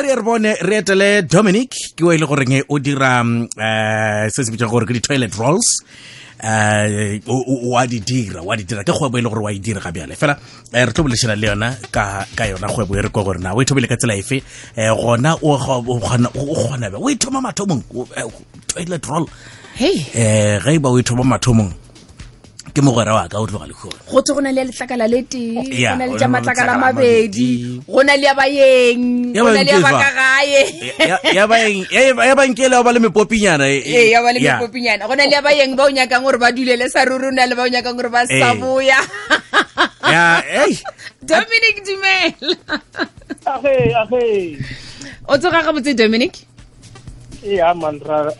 are bone retele Dominic ke o ile gore nge o dira se se bitsa gore ke di toilet rolls wa di dira ke go bo ile gore wa di dira ga bjale fela re tlo boleshana le yona ka yona go bo re go gore na o ithobile ka tsela efe gona o gona ba o ithoma mathomong toilet roll hey ga iba o ithoma mathomong ke mogwera wa ka o tlogale khone go tsogona le letlakala le teng gona le jamatlakala mabedi gona le bayeng gona le bakagae ya bayeng ya bankela ba le mepopinyana e ya ba le mepopinyana gona le bayeng ba o nyaka ngore ba dulele sa ruruna le ba o nyaka ngore ba sa boya ya hey Dominic Dumel ahe o tsoga ga botse Dominic ya man ra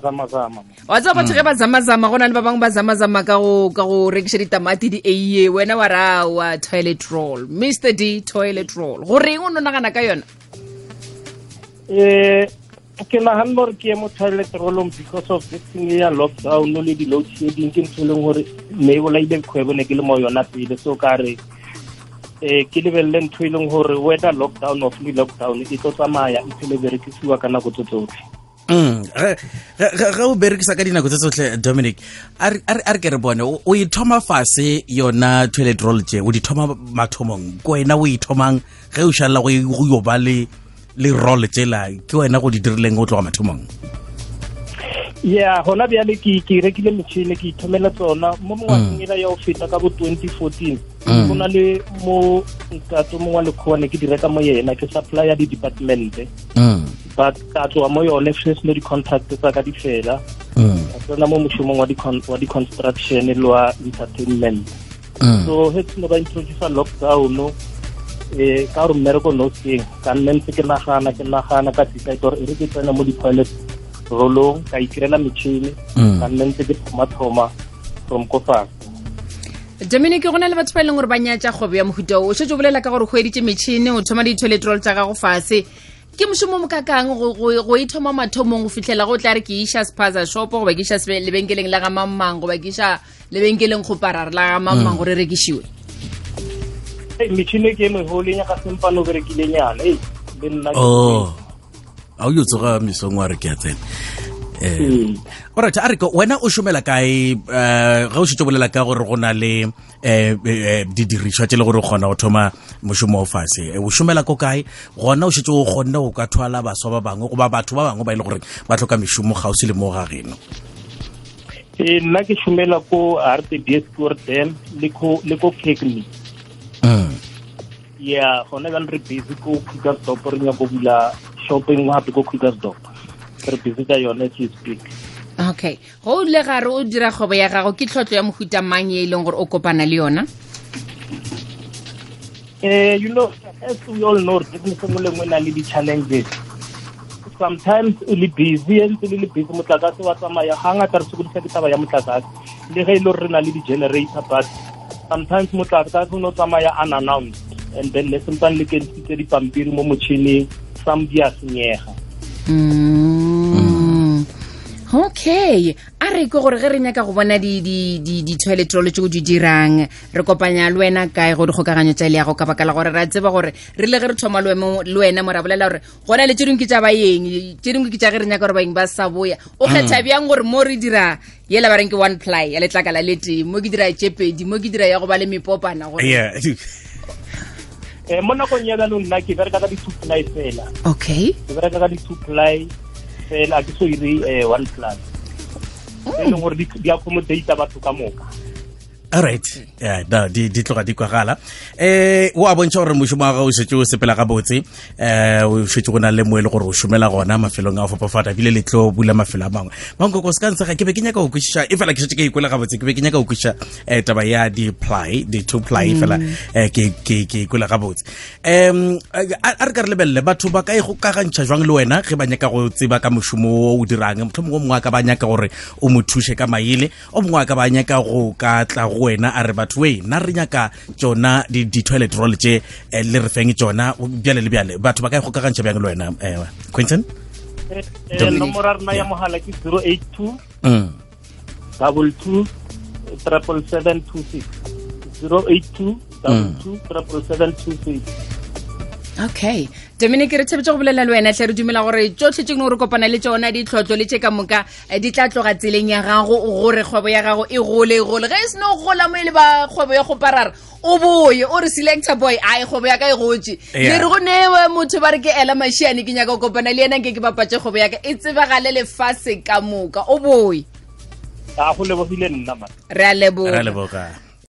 zamazama wa tsa batho ba zamazama gona le ba bang ba zamazama ka go rekisha ditamati di eiye wena wa ra wa toilet roll Mr D toilet roll gore o nona kana ka yona ke na han mor ke mo toilet roll because of this thing ya lockdown no le di load shedding ke ntholeng gore me bo la ile khwebo ne ke le mo yona pele so ka re ke lebelle ntholeng gore whether lockdown of me lockdown e totsa maya ithole berekisiwa kana go totsotlhe ga o berekisa ka dinako tse tsotlhe Dominic a re ke re bone o ithoma fase yona toilet roll je o di thoma mathomong ko wena o ithomang ge o shalla go yo ba le roll tsela ke wena go di dirileng o tloga mathomong yeah hona bia le ke rekile metšhini ke ithomela tsona mo mongwateng ya o feta ka bo 2014 bona le mo ntato mo wa le khone ke direka mo yena ke supplier di department but ka tswa mo yo lefse le di contract tsa ka di fela tsona mo moshomong wa di construction le wa entertainment so hetse no ba introduce a lockdown no ka re mereko no seng ka nne ke nagana ka dikaitor ere ke tsena mo di toilet rolong ka ikrela metšhini ka nne ke mathoma from kofa Dominic go nna le batho ba leng gore ba nyatsa gobe ya mohuta o setse bolela ka gore go editse metšhini o thoma di toilet roll tsa ka go fase ke moshomo mokakang go ithoma mathomong go fithlela go tla re ke isha spaza shop go ba ke isha lebenkeleng la ga mamang go ba ke isha lebenkeleng go parara la ga mamang gore re kishiwe e metšhini ke mo holenya ka sempano gore ke lenyana e benna oh a yo tsoga misongwa re ke tsena Alright a re go wena o shomela kae ga o se tsobolela ka gore gona le di diriswa tse le gore gona o thoma moshomo o fase o shomela ko kae gona o se o gonna o ka thwala baswa ba bangwe go ba batho ba bangwe ba ile gore ba tloka mishomo ga o se le mo ga reno e nna ke shomela ko RTBS Quinton le ko kekni yeah gona ga re busy go Quickers Dop re nya go bula shopping wa go Quickers Dop re busy ka yona ke speak okay go le gare o dira gobo ya gago ke tlhotlo ya mohuta mang ye leng gore o kopana le yona you know as we all know le di challenges sometimes le busy and le busy motlakase wa tsamaya hanga ka re sokodisa ditaba ya motlakase le ge ile re na le di generator but sometimes motlakase o no tsamaya unannounced and then le sometimes le ke di pampiri mo motšhini some dia senyega okay a re go gore ge re nyaka go bona di toilet roll tse go di dirang re kopanya le wena kae go di gokaganya tsa ile ya go ka bakala gore ra tseba gore re le ge re thoma le wena mo ra bolela gore gona le tsedung ke tsa baeng tsedung ke tsa ge re nyaka gore baeng ba sa boya o khetsa byang gore mo re dira yela ba reng ke one ply ya letlakala le tee mo ke dira jepedi mo ke dira ya go ba le mepopana gore yeah mona go nyaka no nna ke ba re ka di two ply fela okay ke ba re ka di two ply fela ke so iri one plan ke lengwe re di accommodate batho ka moka all right yeah da di tloga di kwagala wa bontsha gore moshomo ga o setse o sepela ga botse o setse gona le moelo gore o shumela gona mafelong a fopofata bile letlo bula mafelo a mangwe mangwe go ska ntse ga ke be ke nyaka go kwisha e fela ke setse ke ikola ga botse ke be ke nyaka go kwisha taba ya di two ply fela ke ikola ga botse a re ka re lebelle batho ba ka e go kagantsa jwang le wena ge ba nyaka go tseba ka moshomo o dirang motho mongwe a ka ba nyaka gore o mothuse ka maile o mongwe a ka ba nyaka go ka tla wena are batho we na re nyaka tsona di toilet roll tse le re feng tsona bjale batho ba ka go kagantsa bjang le wena Quinton nomoro rena ya mohala ke 082 22 77726 082 22 77726 okay Dominic re tsebetse go bolela le wena tle re dumela gore tsotlhe tse nngwe re kopana le tsona di tlhotlho le tse ka moka di tla tloga tseleng ya gago gore kgwebo ya gago e gole gole ge se no gola mo ile ba kgwebo ya go parara o boye o re selector boy ai kgwebo ya ka e gotse le re go newe motho ba re ke ela mashiane ke nyaka go kopana le yena ke bapatse kgwebo ya ka e tsebagale le fase ka moka o boye a go lebogile nna ma re a leboga